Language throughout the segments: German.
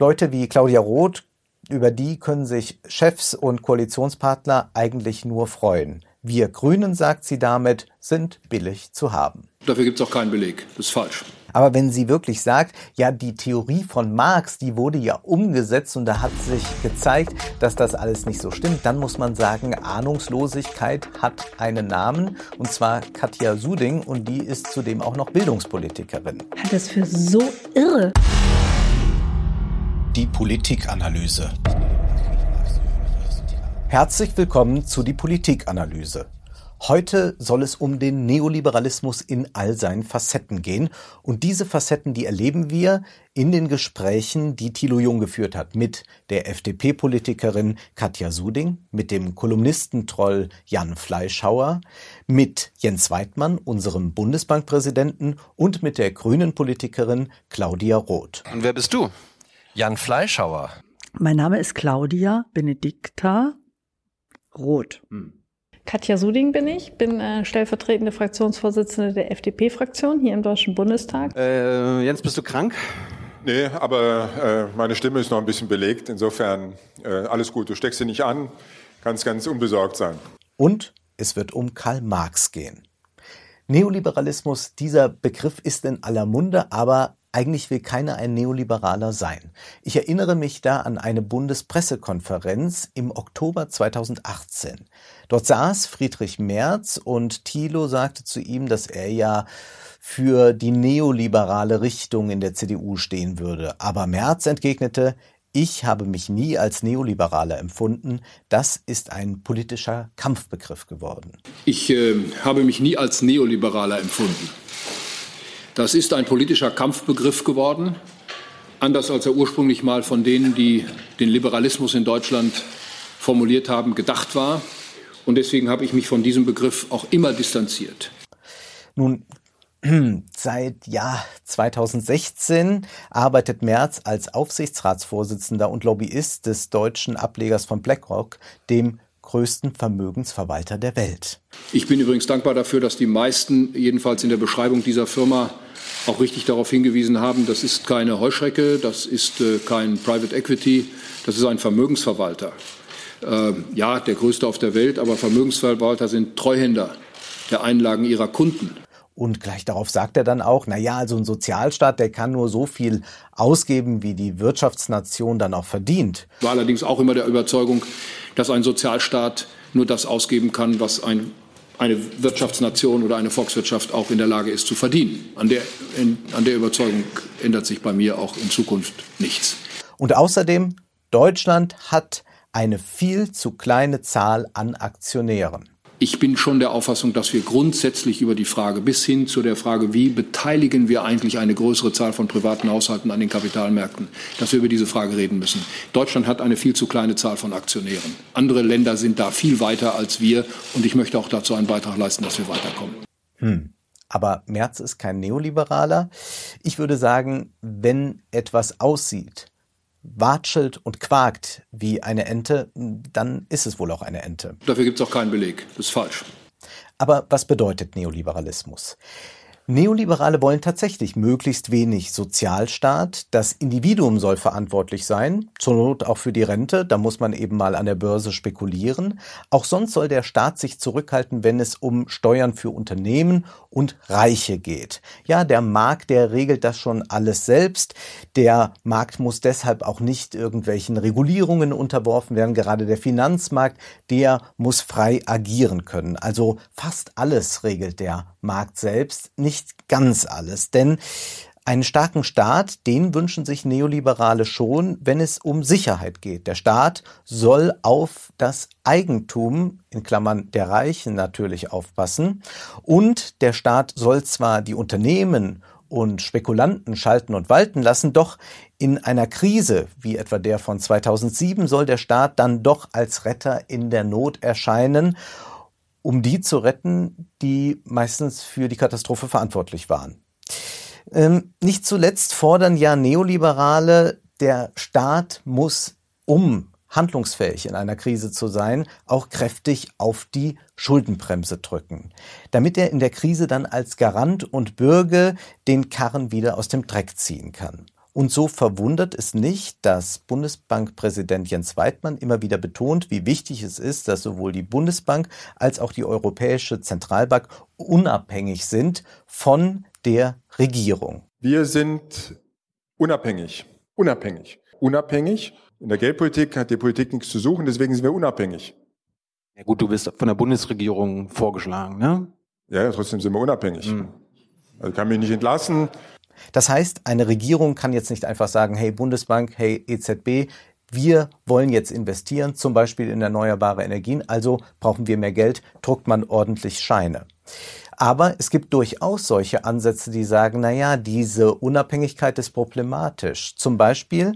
Leute wie Claudia Roth, über die können sich Chefs und Koalitionspartner eigentlich nur freuen. Wir Grünen, sagt sie damit, sind billig zu haben. Dafür gibt es auch keinen Beleg. Das ist falsch. Aber wenn sie wirklich sagt, ja, die Theorie von Marx, die wurde ja umgesetzt und da hat sich gezeigt, dass das alles nicht so stimmt, dann muss man sagen, Ahnungslosigkeit hat einen Namen, und zwar Katja Suding, und die ist zudem auch noch Bildungspolitikerin. Hat das für so irre. Die Politikanalyse. Herzlich willkommen zu die Politikanalyse. Heute soll es um den Neoliberalismus in all seinen Facetten gehen. Und diese Facetten, die erleben wir in den Gesprächen, die Thilo Jung geführt hat mit der FDP-Politikerin Katja Suding, mit dem Kolumnistentroll Jan Fleischhauer, mit Jens Weidmann, unserem Bundesbankpräsidenten, und mit der grünen Politikerin Claudia Roth. Und wer bist du? Jan Fleischhauer. Mein Name ist Claudia Benedikta Roth. Katja Suding bin ich, bin stellvertretende Fraktionsvorsitzende der FDP-Fraktion hier im Deutschen Bundestag. Jens, bist du krank? Nee, aber meine Stimme ist noch ein bisschen belegt. Insofern alles gut, du steckst sie nicht an, kannst ganz unbesorgt sein. Und es wird um Karl Marx gehen. Neoliberalismus, dieser Begriff ist in aller Munde, aber eigentlich will keiner ein Neoliberaler sein. Ich erinnere mich da an eine Bundespressekonferenz im Oktober 2018. Dort saß Friedrich Merz und Thilo sagte zu ihm, dass er ja für die neoliberale Richtung in der CDU stehen würde. Aber Merz entgegnete, ich habe mich nie als Neoliberaler empfunden. Das ist ein politischer Kampfbegriff geworden. Ich habe mich nie als Neoliberaler empfunden. Das ist ein politischer Kampfbegriff geworden, anders als er ursprünglich mal von denen, die den Liberalismus in Deutschland formuliert haben, gedacht war. Und deswegen habe ich mich von diesem Begriff auch immer distanziert. Nun, seit Jahr 2016 arbeitet Merz als Aufsichtsratsvorsitzender und Lobbyist des deutschen Ablegers von BlackRock, dem größten Vermögensverwalter der Welt. Ich bin übrigens dankbar dafür, dass die meisten, jedenfalls in der Beschreibung dieser Firma, auch richtig darauf hingewiesen haben, das ist keine Heuschrecke, das ist kein Private Equity, das ist ein Vermögensverwalter. Ja, der größte auf der Welt, aber Vermögensverwalter sind Treuhänder der Einlagen ihrer Kunden. Und gleich darauf sagt er dann auch, naja, also ein Sozialstaat, der kann nur so viel ausgeben, wie die Wirtschaftsnation dann auch verdient. War allerdings auch immer der Überzeugung, dass ein Sozialstaat nur das ausgeben kann, was eine Wirtschaftsnation oder eine Volkswirtschaft auch in der Lage ist zu verdienen. An der Überzeugung ändert sich bei mir auch in Zukunft nichts. Und außerdem, Deutschland hat eine viel zu kleine Zahl an Aktionären. Ich bin schon der Auffassung, dass wir grundsätzlich über die Frage bis hin zu der Frage, wie beteiligen wir eigentlich eine größere Zahl von privaten Haushalten an den Kapitalmärkten, dass wir über diese Frage reden müssen. Deutschland hat eine viel zu kleine Zahl von Aktionären. Andere Länder sind da viel weiter als wir, und ich möchte auch dazu einen Beitrag leisten, dass wir weiterkommen. Aber Merz ist kein Neoliberaler. Ich würde sagen, wenn etwas aussieht, watschelt und quakt wie eine Ente, dann ist es wohl auch eine Ente. Dafür gibt es auch keinen Beleg. Das ist falsch. Aber was bedeutet Neoliberalismus? Neoliberale wollen tatsächlich möglichst wenig Sozialstaat. Das Individuum soll verantwortlich sein, zur Not auch für die Rente. Da muss man eben mal an der Börse spekulieren. Auch sonst soll der Staat sich zurückhalten, wenn es um Steuern für Unternehmen und Reiche geht. Ja, der Markt, der regelt das schon alles selbst. Der Markt muss deshalb auch nicht irgendwelchen Regulierungen unterworfen werden. Gerade der Finanzmarkt, der muss frei agieren können. Also fast alles regelt der Markt selbst, nicht ganz alles, denn einen starken Staat, den wünschen sich Neoliberale schon, wenn es um Sicherheit geht. Der Staat soll auf das Eigentum, in Klammern der Reichen natürlich, aufpassen, und der Staat soll zwar die Unternehmen und Spekulanten schalten und walten lassen, doch in einer Krise, wie etwa der von 2007, soll der Staat dann doch als Retter in der Not erscheinen, um die zu retten, die meistens für die Katastrophe verantwortlich waren. Nicht zuletzt fordern ja Neoliberale, der Staat muss, um handlungsfähig in einer Krise zu sein, auch kräftig auf die Schuldenbremse drücken, damit er in der Krise dann als Garant und Bürger den Karren wieder aus dem Dreck ziehen kann. Und so verwundert es nicht, dass Bundesbankpräsident Jens Weidmann immer wieder betont, wie wichtig es ist, dass sowohl die Bundesbank als auch die Europäische Zentralbank unabhängig sind von der Regierung. Wir sind unabhängig. In der Geldpolitik hat die Politik nichts zu suchen, deswegen sind wir unabhängig. Ja gut, du wirst von der Bundesregierung vorgeschlagen, ne? Ja, trotzdem sind wir unabhängig. Mhm. Also kann mich nicht entlassen. Das heißt, eine Regierung kann jetzt nicht einfach sagen, hey Bundesbank, hey EZB, wir wollen jetzt investieren, zum Beispiel in erneuerbare Energien, also brauchen wir mehr Geld, druckt man ordentlich Scheine. Aber es gibt durchaus solche Ansätze, die sagen, naja, diese Unabhängigkeit ist problematisch. Zum Beispiel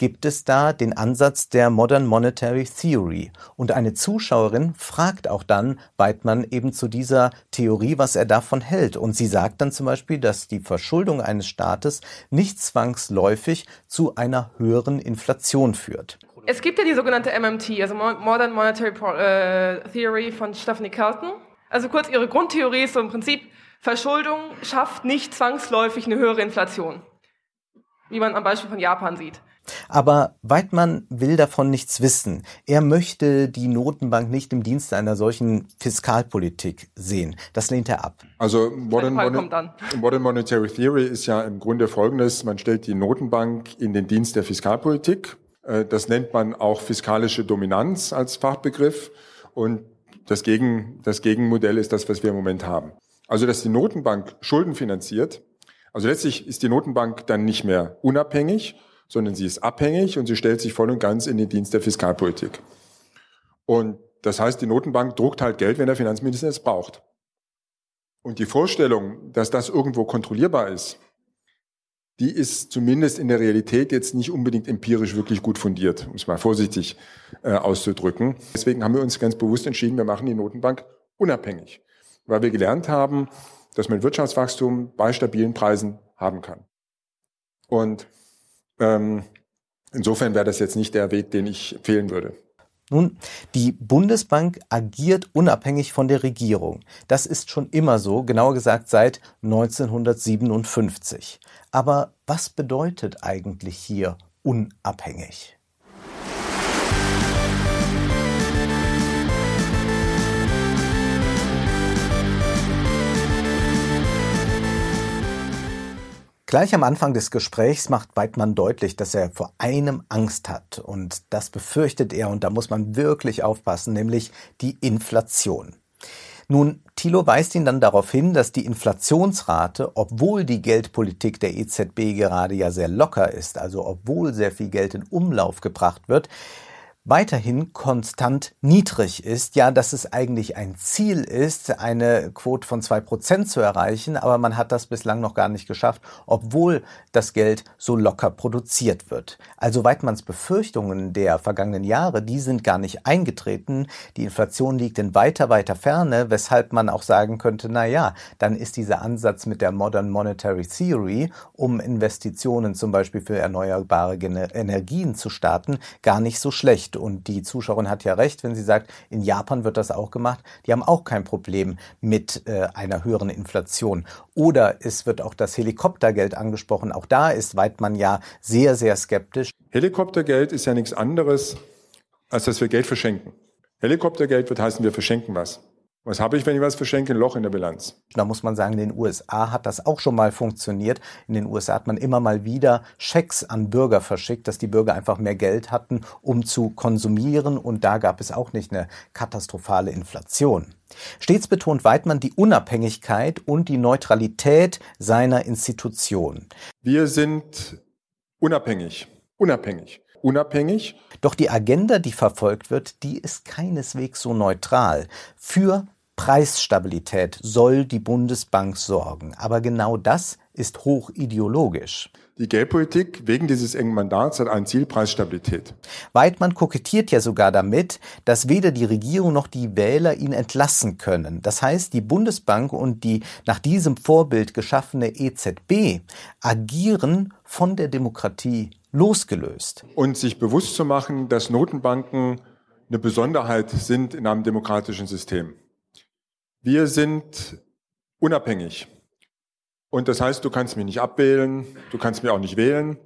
gibt es da den Ansatz der Modern Monetary Theory. Und eine Zuschauerin fragt auch dann Weidmann eben zu dieser Theorie, was er davon hält. Und sie sagt dann zum Beispiel, dass die Verschuldung eines Staates nicht zwangsläufig zu einer höheren Inflation führt. Es gibt ja die sogenannte MMT, also Modern Monetary Theory von Stephanie Kelton. Also kurz, ihre Grundtheorie ist so im Prinzip, Verschuldung schafft nicht zwangsläufig eine höhere Inflation. Wie man am Beispiel von Japan sieht. Aber Weidmann will davon nichts wissen. Er möchte die Notenbank nicht im Dienste einer solchen Fiskalpolitik sehen. Das lehnt er ab. Also Modern Monetary Theory ist ja im Grunde Folgendes. Man stellt die Notenbank in den Dienst der Fiskalpolitik. Das nennt man auch fiskalische Dominanz als Fachbegriff. Und das Gegenmodell ist das, was wir im Moment haben. Also, dass die Notenbank Schulden finanziert. Also letztlich ist die Notenbank dann nicht mehr unabhängig, sondern sie ist abhängig und sie stellt sich voll und ganz in den Dienst der Fiskalpolitik. Und das heißt, die Notenbank druckt halt Geld, wenn der Finanzminister es braucht. Und die Vorstellung, dass das irgendwo kontrollierbar ist, die ist zumindest in der Realität jetzt nicht unbedingt empirisch wirklich gut fundiert, um es mal vorsichtig auszudrücken. Deswegen haben wir uns ganz bewusst entschieden, wir machen die Notenbank unabhängig, weil wir gelernt haben, dass man Wirtschaftswachstum bei stabilen Preisen haben kann. Und insofern wäre das jetzt nicht der Weg, den ich empfehlen würde. Nun, die Bundesbank agiert unabhängig von der Regierung. Das ist schon immer so, genauer gesagt seit 1957. Aber was bedeutet eigentlich hier unabhängig? Gleich am Anfang des Gesprächs macht Weidmann deutlich, dass er vor einem Angst hat. Und das befürchtet er, und da muss man wirklich aufpassen, nämlich die Inflation. Nun, Thilo weist ihn dann darauf hin, dass die Inflationsrate, obwohl die Geldpolitik der EZB gerade ja sehr locker ist, also obwohl sehr viel Geld in Umlauf gebracht wird, weiterhin konstant niedrig ist, ja, dass es eigentlich ein Ziel ist, eine Quote von 2% zu erreichen, aber man hat das bislang noch gar nicht geschafft, obwohl das Geld so locker produziert wird. Also Weidmanns Befürchtungen der vergangenen Jahre, die sind gar nicht eingetreten. Die Inflation liegt in weiter Ferne, weshalb man auch sagen könnte, na ja, dann ist dieser Ansatz mit der Modern Monetary Theory, um Investitionen zum Beispiel für erneuerbare Energien zu starten, gar nicht so schlecht. Und die Zuschauerin hat ja recht, wenn sie sagt, in Japan wird das auch gemacht. Die haben auch kein Problem mit einer höheren Inflation. Oder es wird auch das Helikoptergeld angesprochen. Auch da ist Weidmann ja sehr, sehr skeptisch. Helikoptergeld ist ja nichts anderes, als dass wir Geld verschenken. Helikoptergeld wird heißen, wir verschenken was. Was habe ich, wenn ich was verschenke? Ein Loch in der Bilanz. Da muss man sagen, in den USA hat das auch schon mal funktioniert. In den USA hat man immer mal wieder Schecks an Bürger verschickt, dass die Bürger einfach mehr Geld hatten, um zu konsumieren. Und da gab es auch nicht eine katastrophale Inflation. Stets betont Weidmann die Unabhängigkeit und die Neutralität seiner Institution. Wir sind unabhängig. Doch die Agenda, die verfolgt wird, die ist keineswegs so neutral. Für Preisstabilität soll die Bundesbank sorgen. Aber genau das ist hochideologisch. Die Geldpolitik wegen dieses engen Mandats hat ein Ziel, Preisstabilität. Weidmann kokettiert ja sogar damit, dass weder die Regierung noch die Wähler ihn entlassen können. Das heißt, die Bundesbank und die nach diesem Vorbild geschaffene EZB agieren von der Demokratie losgelöst. Und sich bewusst zu machen, dass Notenbanken eine Besonderheit sind in einem demokratischen System. Wir sind unabhängig. Und das heißt, du kannst mich nicht abwählen, du kannst mich auch nicht wählen,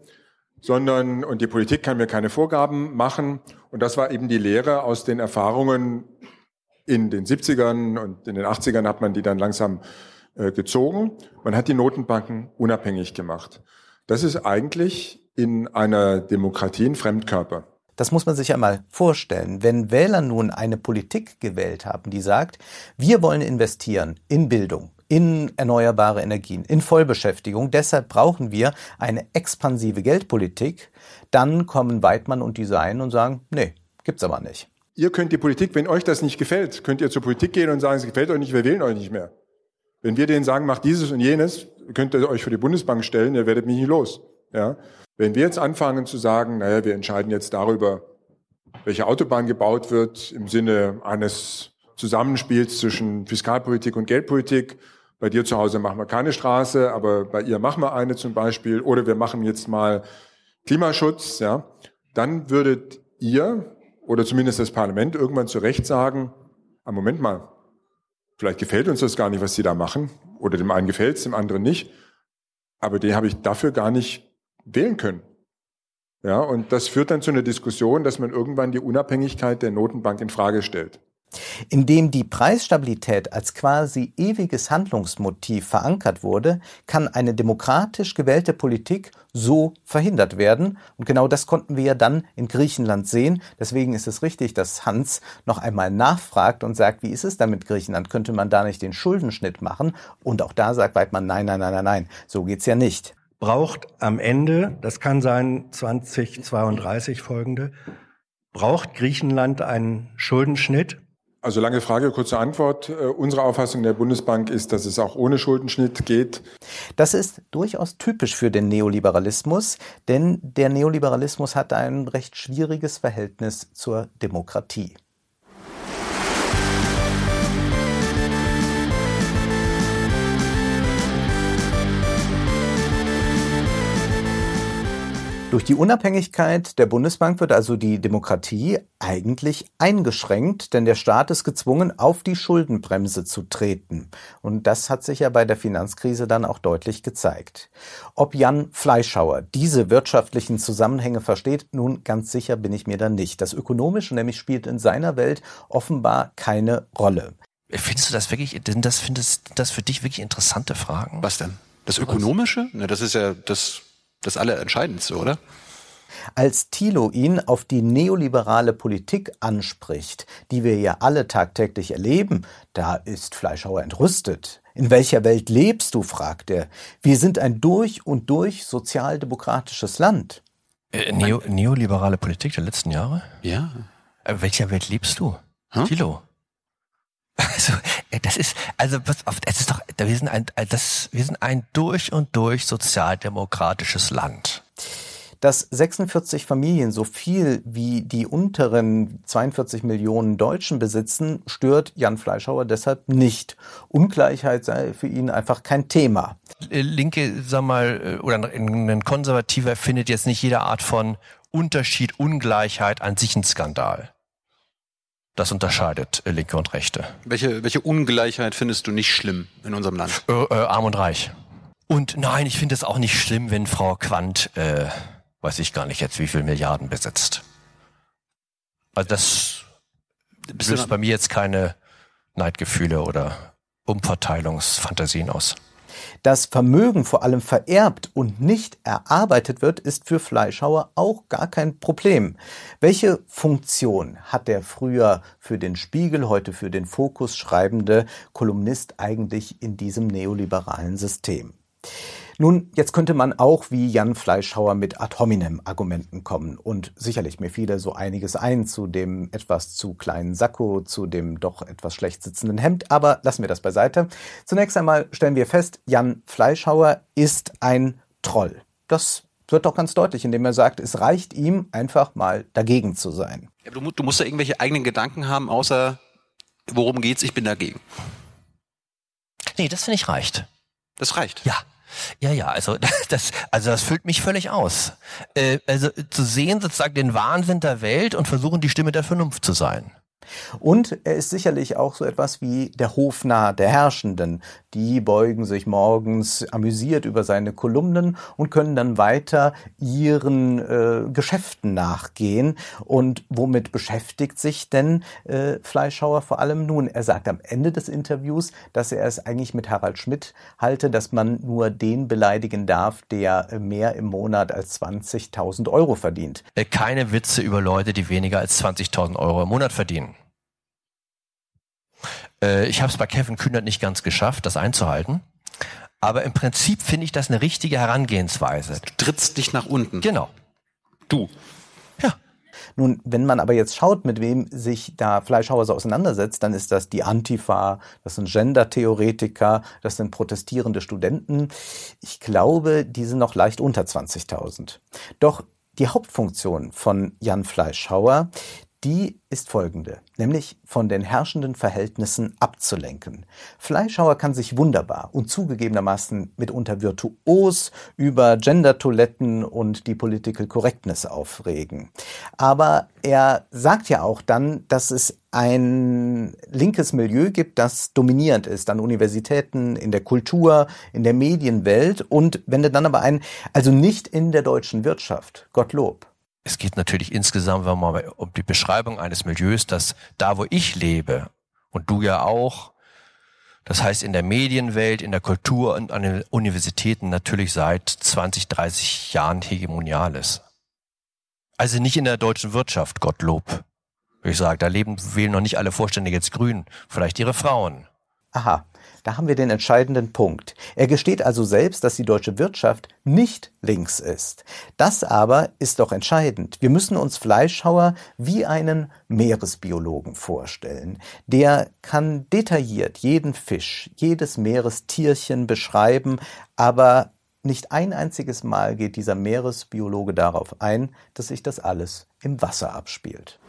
sondern, und die Politik kann mir keine Vorgaben machen. Und das war eben die Lehre aus den Erfahrungen in den 70ern und in den 80ern hat man die dann langsam gezogen. Man hat die Notenbanken unabhängig gemacht. Das ist eigentlich in einer Demokratie ein Fremdkörper. Das muss man sich ja mal vorstellen. Wenn Wähler nun eine Politik gewählt haben, die sagt, wir wollen investieren in Bildung, in erneuerbare Energien, in Vollbeschäftigung, deshalb brauchen wir eine expansive Geldpolitik, dann kommen Weidmann und Design und sagen, nee, gibt's aber nicht. Ihr könnt die Politik, wenn euch das nicht gefällt, könnt ihr zur Politik gehen und sagen, es gefällt euch nicht, wir wählen euch nicht mehr. Wenn wir denen sagen, macht dieses und jenes, könnt ihr euch für die Bundesbank stellen, ihr werdet mich nicht los. Ja? Wenn wir jetzt anfangen zu sagen, naja, wir entscheiden jetzt darüber, welche Autobahn gebaut wird im Sinne eines Zusammenspiels zwischen Fiskalpolitik und Geldpolitik, bei dir zu Hause machen wir keine Straße, aber bei ihr machen wir eine zum Beispiel, oder wir machen jetzt mal Klimaschutz, ja, dann würdet ihr oder zumindest das Parlament irgendwann zu Recht sagen, Moment mal, vielleicht gefällt uns das gar nicht, was die da machen, oder dem einen gefällt es, dem anderen nicht, aber den habe ich dafür gar nicht wählen können. Ja, und das führt dann zu einer Diskussion, dass man irgendwann die Unabhängigkeit der Notenbank in Frage stellt. Indem die Preisstabilität als quasi ewiges Handlungsmotiv verankert wurde, kann eine demokratisch gewählte Politik so verhindert werden. Und genau das konnten wir ja dann in Griechenland sehen. Deswegen ist es richtig, dass Hans noch einmal nachfragt und sagt, wie ist es denn mit Griechenland? Könnte man da nicht den Schuldenschnitt machen? Und auch da sagt Weidmann, nein, so geht's ja nicht. Braucht am Ende, das kann sein 2032 folgende, braucht Griechenland einen Schuldenschnitt? Also lange Frage, kurze Antwort. Unsere Auffassung der Bundesbank ist, dass es auch ohne Schuldenschnitt geht. Das ist durchaus typisch für den Neoliberalismus, denn der Neoliberalismus hat ein recht schwieriges Verhältnis zur Demokratie. Durch die Unabhängigkeit der Bundesbank wird also die Demokratie eigentlich eingeschränkt, denn der Staat ist gezwungen, auf die Schuldenbremse zu treten. Und das hat sich ja bei der Finanzkrise dann auch deutlich gezeigt. Ob Jan Fleischhauer diese wirtschaftlichen Zusammenhänge versteht, nun ganz sicher bin ich mir da nicht. Das Ökonomische nämlich spielt in seiner Welt offenbar keine Rolle. Findest du das wirklich, findest das für dich wirklich interessante Fragen? Was denn? Das Ökonomische? Na, das ist ja das Allerentscheidendste, oder? Als Thilo ihn auf die neoliberale Politik anspricht, die wir ja alle tagtäglich erleben, da ist Fleischhauer entrüstet. In welcher Welt lebst du, fragt er. Wir sind ein durch und durch sozialdemokratisches Land. Neoliberale Politik der letzten Jahre? Ja. In welcher Welt lebst du, Thilo? Wir sind ein durch und durch sozialdemokratisches Land. Dass 46 Familien so viel wie die unteren 42 Millionen Deutschen besitzen, stört Jan Fleischhauer deshalb nicht. Ungleichheit sei für ihn einfach kein Thema. Linke, oder ein Konservativer findet jetzt nicht jede Art von Unterschied, Ungleichheit an sich ein Skandal. Das unterscheidet Linke und Rechte. Welche Ungleichheit findest du nicht schlimm in unserem Land? Arm und reich. Und nein, ich finde es auch nicht schlimm, wenn Frau Quandt, weiß ich gar nicht jetzt, wie viel Milliarden besitzt. Also das löst bei mir jetzt keine Neidgefühle oder Umverteilungsfantasien aus. Dass Vermögen vor allem vererbt und nicht erarbeitet wird, ist für Fleischhauer auch gar kein Problem. Welche Funktion hat der früher für den Spiegel, heute für den Fokus schreibende Kolumnist eigentlich in diesem neoliberalen System? Nun, jetzt könnte man auch wie Jan Fleischhauer mit ad hominem Argumenten kommen. Und sicherlich, mir fiel da so einiges ein zu dem etwas zu kleinen Sakko, zu dem doch etwas schlecht sitzenden Hemd. Aber lassen wir das beiseite. Zunächst einmal stellen wir fest, Jan Fleischhauer ist ein Troll. Das wird doch ganz deutlich, indem er sagt, es reicht ihm einfach mal dagegen zu sein. Ja, du musst ja irgendwelche eigenen Gedanken haben, außer worum geht's, ich bin dagegen. Nee, das finde ich reicht. Das reicht? Ja. Ja, also das füllt mich völlig aus. Also zu sehen sozusagen den Wahnsinn der Welt und versuchen, die Stimme der Vernunft zu sein. Und er ist sicherlich auch so etwas wie der Hofnarr der Herrschenden. Die beugen sich morgens amüsiert über seine Kolumnen und können dann weiter ihren Geschäften nachgehen. Und womit beschäftigt sich denn Fleischhauer vor allem nun? Er sagt am Ende des Interviews, dass er es eigentlich mit Harald Schmidt halte, dass man nur den beleidigen darf, der mehr im Monat als 20.000 Euro verdient. Keine Witze über Leute, die weniger als 20.000 Euro im Monat verdienen. Ich habe es bei Kevin Kühnert nicht ganz geschafft, das einzuhalten. Aber im Prinzip finde ich das eine richtige Herangehensweise. Du trittst dich nach unten. Genau. Du. Ja. Nun, wenn man aber jetzt schaut, mit wem sich da Fleischhauer so auseinandersetzt, dann ist das die Antifa, das sind Gender-Theoretiker, das sind protestierende Studenten. Ich glaube, die sind noch leicht unter 20.000. Doch die Hauptfunktion von Jan Fleischhauer, die ist folgende, nämlich von den herrschenden Verhältnissen abzulenken. Fleischhauer kann sich wunderbar und zugegebenermaßen mitunter virtuos über Gender-Toiletten und die Political Correctness aufregen. Aber er sagt ja auch dann, dass es ein linkes Milieu gibt, das dominierend ist an Universitäten, in der Kultur, in der Medienwelt und wendet dann aber ein, also nicht in der deutschen Wirtschaft, Gottlob. Es geht natürlich insgesamt mal um die Beschreibung eines Milieus, dass da, wo ich lebe und du ja auch, das heißt in der Medienwelt, in der Kultur und an den Universitäten natürlich seit 20, 30 Jahren hegemonial ist. Also nicht in der deutschen Wirtschaft, Gottlob. Ich sage, da wählen noch nicht alle Vorstände jetzt Grün, vielleicht ihre Frauen. Aha. Da haben wir den entscheidenden Punkt. Er gesteht also selbst, dass die deutsche Wirtschaft nicht links ist. Das aber ist doch entscheidend. Wir müssen uns Fleischhauer wie einen Meeresbiologen vorstellen. Der kann detailliert jeden Fisch, jedes Meerestierchen beschreiben, aber nicht ein einziges Mal geht dieser Meeresbiologe darauf ein, dass sich das alles im Wasser abspielt.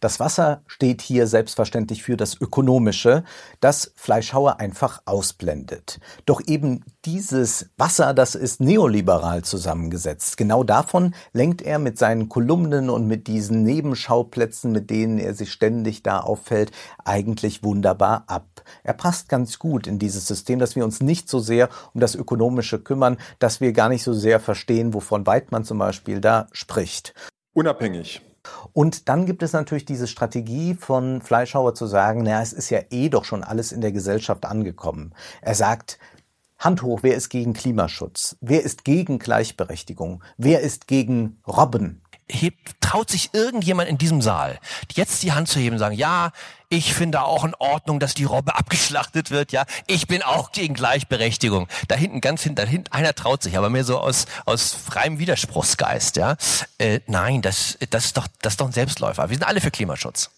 Das Wasser steht hier selbstverständlich für das Ökonomische, das Fleischhauer einfach ausblendet. Doch eben dieses Wasser, das ist neoliberal zusammengesetzt. Genau davon lenkt er mit seinen Kolumnen und mit diesen Nebenschauplätzen, mit denen er sich ständig da auffällt, eigentlich wunderbar ab. Er passt ganz gut in dieses System, dass wir uns nicht so sehr um das Ökonomische kümmern, dass wir gar nicht so sehr verstehen, wovon Weidmann zum Beispiel da spricht. Unabhängig. Und dann gibt es natürlich diese Strategie von Fleischhauer zu sagen, naja, es ist ja eh doch schon alles in der Gesellschaft angekommen. Er sagt, Hand hoch, wer ist gegen Klimaschutz? Wer ist gegen Gleichberechtigung? Wer ist gegen Robben? Traut sich irgendjemand in diesem Saal, jetzt die Hand zu heben und sagen, ja, ich finde auch in Ordnung, dass die Robbe abgeschlachtet wird, ja, ich bin auch gegen Gleichberechtigung. Da hinten, ganz hinten, einer traut sich, aber mehr so aus freiem Widerspruchsgeist, ja. Nein, das ist doch ein Selbstläufer. Wir sind alle für Klimaschutz.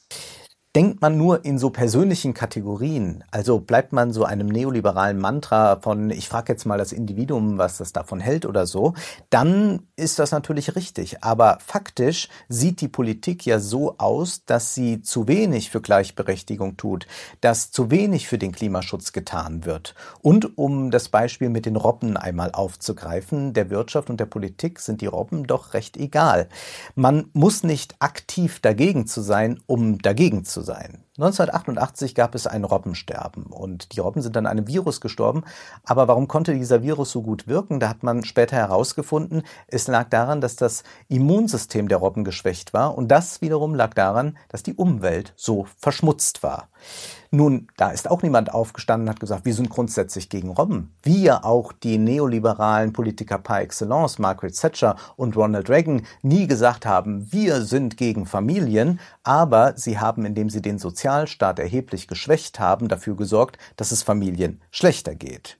Denkt man nur in so persönlichen Kategorien, also bleibt man so einem neoliberalen Mantra von ich frage jetzt mal das Individuum, was das davon hält oder so, dann ist das natürlich richtig. Aber faktisch sieht die Politik ja so aus, dass sie zu wenig für Gleichberechtigung tut, dass zu wenig für den Klimaschutz getan wird. Und um das Beispiel mit den Robben einmal aufzugreifen, der Wirtschaft und der Politik sind die Robben doch recht egal. Man muss nicht aktiv dagegen zu sein, um dagegen zu sein. 1988 gab es ein Robbensterben und die Robben sind an einem Virus gestorben. Aber warum konnte dieser Virus so gut wirken? Da hat man später herausgefunden, es lag daran, dass das Immunsystem der Robben geschwächt war und das wiederum lag daran, dass die Umwelt so verschmutzt war. Nun, da ist auch niemand aufgestanden und hat gesagt, wir sind grundsätzlich gegen Robben. Wir, auch die neoliberalen Politiker par excellence, Margaret Thatcher und Ronald Reagan, nie gesagt haben, wir sind gegen Familien, aber sie haben, indem sie den Sozialstaat erheblich geschwächt haben, dafür gesorgt, dass es Familien schlechter geht.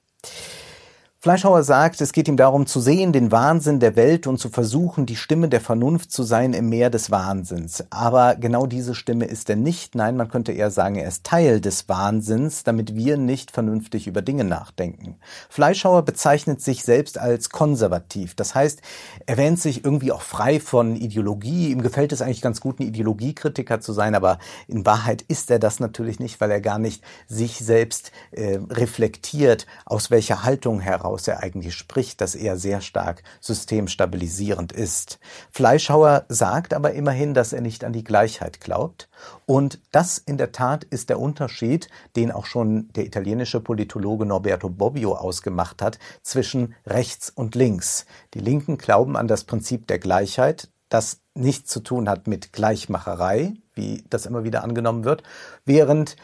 Fleischhauer sagt, es geht ihm darum, zu sehen den Wahnsinn der Welt und zu versuchen, die Stimme der Vernunft zu sein im Meer des Wahnsinns. Aber genau diese Stimme ist er nicht. Nein, man könnte eher sagen, er ist Teil des Wahnsinns, damit wir nicht vernünftig über Dinge nachdenken. Fleischhauer bezeichnet sich selbst als konservativ. Das heißt, er wähnt sich irgendwie auch frei von Ideologie. Ihm gefällt es eigentlich ganz gut, ein Ideologiekritiker zu sein, aber in Wahrheit ist er das natürlich nicht, weil er gar nicht sich selbst reflektiert, aus welcher Haltung heraus er eigentlich spricht, dass er sehr stark systemstabilisierend ist. Fleischhauer sagt aber immerhin, dass er nicht an die Gleichheit glaubt. Und das in der Tat ist der Unterschied, den auch schon der italienische Politologe Norberto Bobbio ausgemacht hat, zwischen rechts und links. Die Linken glauben an das Prinzip der Gleichheit, das nichts zu tun hat mit Gleichmacherei, wie das immer wieder angenommen wird, während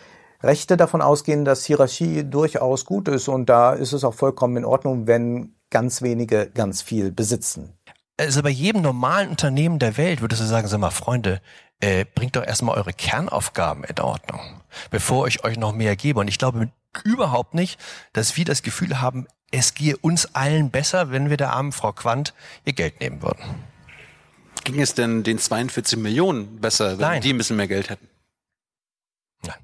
Rechte davon ausgehen, dass Hierarchie durchaus gut ist und da ist es auch vollkommen in Ordnung, wenn ganz wenige ganz viel besitzen. Also bei jedem normalen Unternehmen der Welt würdest du sagen, sag mal, Freunde, bringt doch erstmal eure Kernaufgaben in Ordnung, bevor ich euch noch mehr gebe. Und ich glaube überhaupt nicht, dass wir das Gefühl haben, es gehe uns allen besser, wenn wir der armen Frau Quandt ihr Geld nehmen würden. Ging es denn den 42 Millionen besser, wenn die ein bisschen mehr Geld hätten? Nein.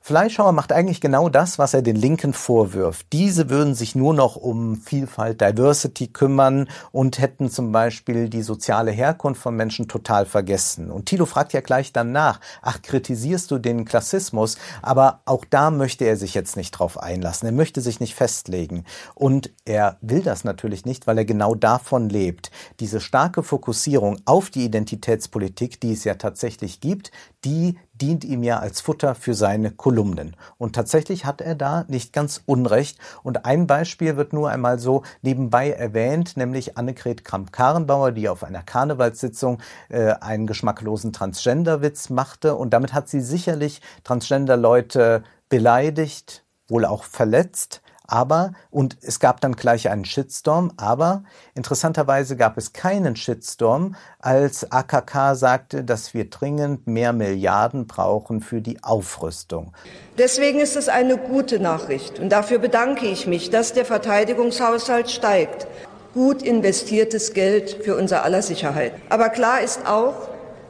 Fleischhauer macht eigentlich genau das, was er den Linken vorwirft. Diese würden sich nur noch um Vielfalt, Diversity kümmern und hätten zum Beispiel die soziale Herkunft von Menschen total vergessen. Und Thilo fragt ja gleich danach, ach, kritisierst du den Klassismus? Aber auch da möchte er sich jetzt nicht drauf einlassen. Er möchte sich nicht festlegen. Und er will das natürlich nicht, weil er genau davon lebt. Diese starke Fokussierung auf die Identitätspolitik, die es ja tatsächlich gibt, die dient ihm ja als Futter für seine Kolumnen. Und tatsächlich hat er da nicht ganz Unrecht. Und ein Beispiel wird nur einmal so nebenbei erwähnt, nämlich Annegret Kramp-Karrenbauer, die auf einer Karnevalssitzung einen geschmacklosen Transgender-Witz machte. Und damit hat sie sicherlich Transgender-Leute beleidigt, wohl auch verletzt. Aber, und es gab dann gleich einen Shitstorm, aber interessanterweise gab es keinen Shitstorm, als AKK sagte, dass wir dringend mehr Milliarden brauchen für die Aufrüstung. Deswegen ist es eine gute Nachricht und dafür bedanke ich mich, dass der Verteidigungshaushalt steigt. Gut investiertes Geld für unser aller Sicherheit. Aber klar ist auch,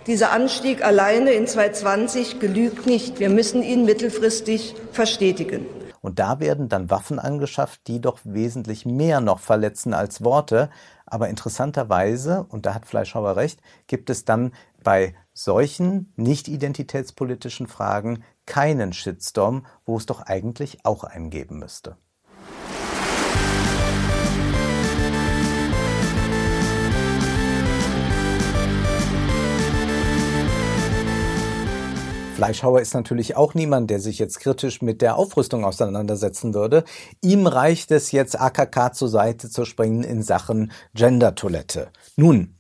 dieser Anstieg alleine in 2020 genügt nicht. Wir müssen ihn mittelfristig verstetigen. Und da werden dann Waffen angeschafft, die doch wesentlich mehr noch verletzen als Worte. Aber interessanterweise, und da hat Fleischhauer recht, gibt es dann bei solchen nicht identitätspolitischen Fragen keinen Shitstorm, wo es doch eigentlich auch einen geben müsste. Fleischhauer ist natürlich auch niemand, der sich jetzt kritisch mit der Aufrüstung auseinandersetzen würde. Ihm reicht es jetzt, AKK zur Seite zu springen in Sachen Gender-Toilette. Nun,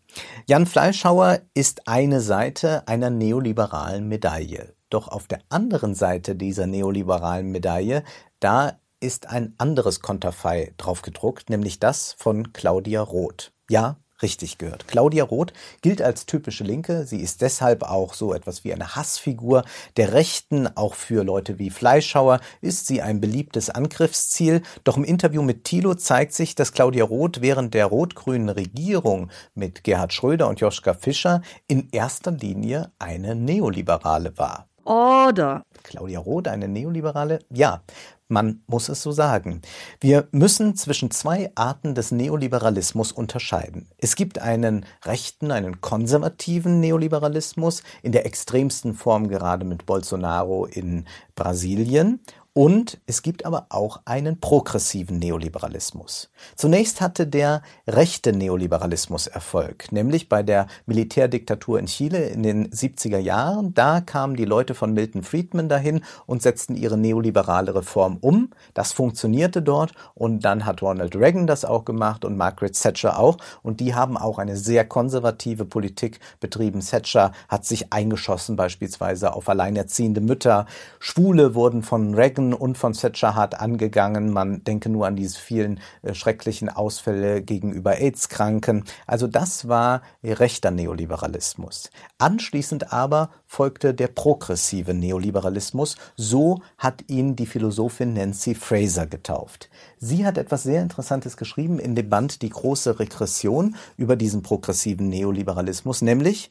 Jan Fleischhauer ist eine Seite einer neoliberalen Medaille. Doch auf der anderen Seite dieser neoliberalen Medaille, da ist ein anderes Konterfei draufgedruckt, nämlich das von Claudia Roth. Ja, richtig gehört. Claudia Roth gilt als typische Linke. Sie ist deshalb auch so etwas wie eine Hassfigur der Rechten. Auch für Leute wie Fleischhauer ist sie ein beliebtes Angriffsziel. Doch im Interview mit Thilo zeigt sich, dass Claudia Roth während der rot-grünen Regierung mit Gerhard Schröder und Joschka Fischer in erster Linie eine Neoliberale war. Oder Claudia Roth, eine Neoliberale? Ja, man muss es so sagen. Wir müssen zwischen zwei Arten des Neoliberalismus unterscheiden. Es gibt einen rechten, einen konservativen Neoliberalismus, in der extremsten Form gerade mit Bolsonaro in Brasilien. Und es gibt aber auch einen progressiven Neoliberalismus. Zunächst hatte der rechte Neoliberalismus Erfolg, nämlich bei der Militärdiktatur in Chile in den 70er Jahren. Da kamen die Leute von Milton Friedman dahin und setzten ihre neoliberale Reform um. Das funktionierte dort und dann hat Ronald Reagan das auch gemacht und Margaret Thatcher auch. Und die haben auch eine sehr konservative Politik betrieben. Thatcher hat sich eingeschossen beispielsweise auf alleinerziehende Mütter. Schwule wurden von Reagan Reagan und von Thatcher hart angegangen. Man denke nur an diese vielen schrecklichen Ausfälle gegenüber AIDS-Kranken. Also das war rechter Neoliberalismus. Anschließend aber folgte der progressive Neoliberalismus. So hat ihn die Philosophin Nancy Fraser getauft. Sie hat etwas sehr Interessantes geschrieben in dem Band Die große Regression über diesen progressiven Neoliberalismus, nämlich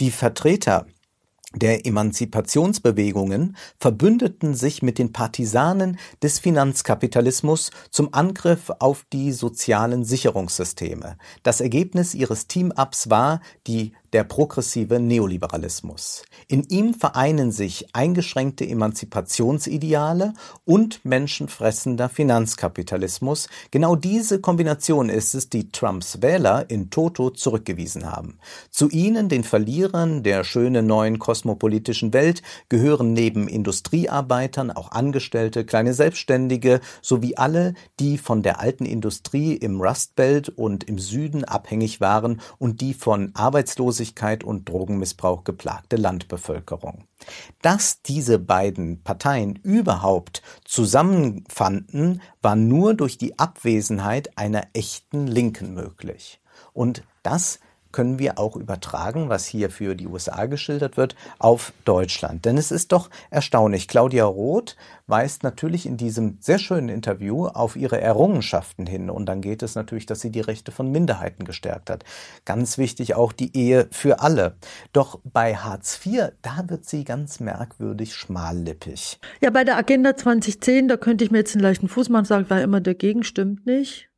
die Vertreter der Emanzipationsbewegungen verbündeten sich mit den Partisanen des Finanzkapitalismus zum Angriff auf die sozialen Sicherungssysteme. Das Ergebnis ihres Team-Ups war der progressive Neoliberalismus. In ihm vereinen sich eingeschränkte Emanzipationsideale und menschenfressender Finanzkapitalismus. Genau diese Kombination ist es, die Trumps Wähler in Toto zurückgewiesen haben. Zu ihnen, den Verlierern der schönen neuen kosmopolitischen Welt, gehören neben Industriearbeitern auch Angestellte, kleine Selbstständige sowie alle, die von der alten Industrie im Rust Belt und im Süden abhängig waren und die von Arbeitslosigkeit und Drogenmissbrauch geplagte Landbevölkerung. Dass diese beiden Parteien überhaupt zusammenfanden, war nur durch die Abwesenheit einer echten Linken möglich. Und das können wir auch übertragen, was hier für die USA geschildert wird, auf Deutschland. Denn es ist doch erstaunlich. Claudia Roth weist natürlich in diesem sehr schönen Interview auf ihre Errungenschaften hin. Und dann geht es natürlich, dass sie die Rechte von Minderheiten gestärkt hat. Ganz wichtig auch die Ehe für alle. Doch bei Hartz IV, da wird sie ganz merkwürdig schmallippig. Ja, bei der Agenda 2010, da könnte ich mir jetzt einen leichten Fuß machen und sagen, war immer dagegen, stimmt nicht.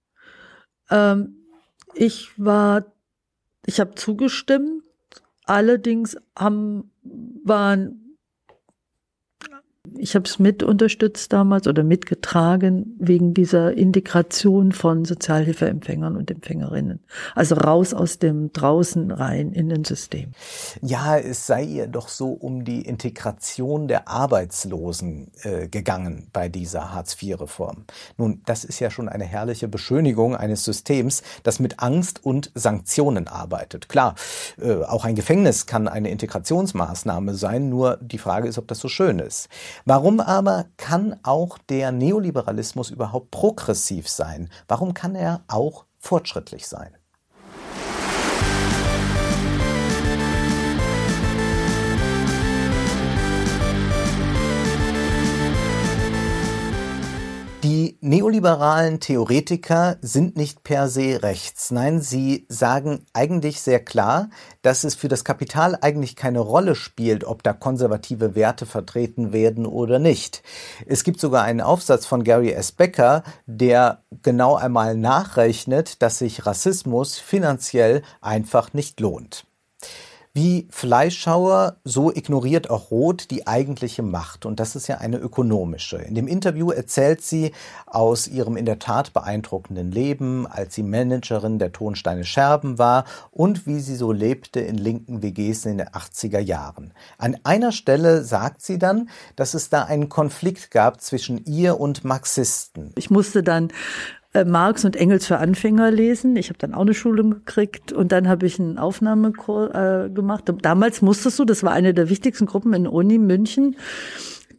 Ich habe zugestimmt, allerdings ich habe es mit unterstützt damals oder mitgetragen wegen dieser Integration von Sozialhilfeempfängern und Empfängerinnen. Also raus aus dem draußen rein in den System. Ja, es sei ihr doch so um die Integration der Arbeitslosen gegangen bei dieser Hartz-IV-Reform. Nun, das ist ja schon eine herrliche Beschönigung eines Systems, das mit Angst und Sanktionen arbeitet. Klar, auch ein Gefängnis kann eine Integrationsmaßnahme sein, nur die Frage ist, ob das so schön ist. Warum aber kann auch der Neoliberalismus überhaupt progressiv sein? Warum kann er auch fortschrittlich sein? Die neoliberalen Theoretiker sind nicht per se rechts. Nein, sie sagen eigentlich sehr klar, dass es für das Kapital eigentlich keine Rolle spielt, ob da konservative Werte vertreten werden oder nicht. Es gibt sogar einen Aufsatz von Gary S. Becker, der genau einmal nachrechnet, dass sich Rassismus finanziell einfach nicht lohnt. Wie Fleischhauer, so ignoriert auch Roth die eigentliche Macht. Und das ist ja eine ökonomische. In dem Interview erzählt sie aus ihrem in der Tat beeindruckenden Leben, als sie Managerin der Ton Steine Scherben war und wie sie so lebte in linken WGs in den 80er Jahren. An einer Stelle sagt sie dann, dass es da einen Konflikt gab zwischen ihr und Marxisten. Ich musste dann Marx und Engels für Anfänger lesen. Ich habe dann auch eine Schulung gekriegt und dann habe ich einen Aufnahmekurs gemacht. Damals musstest du, das war eine der wichtigsten Gruppen in Uni München,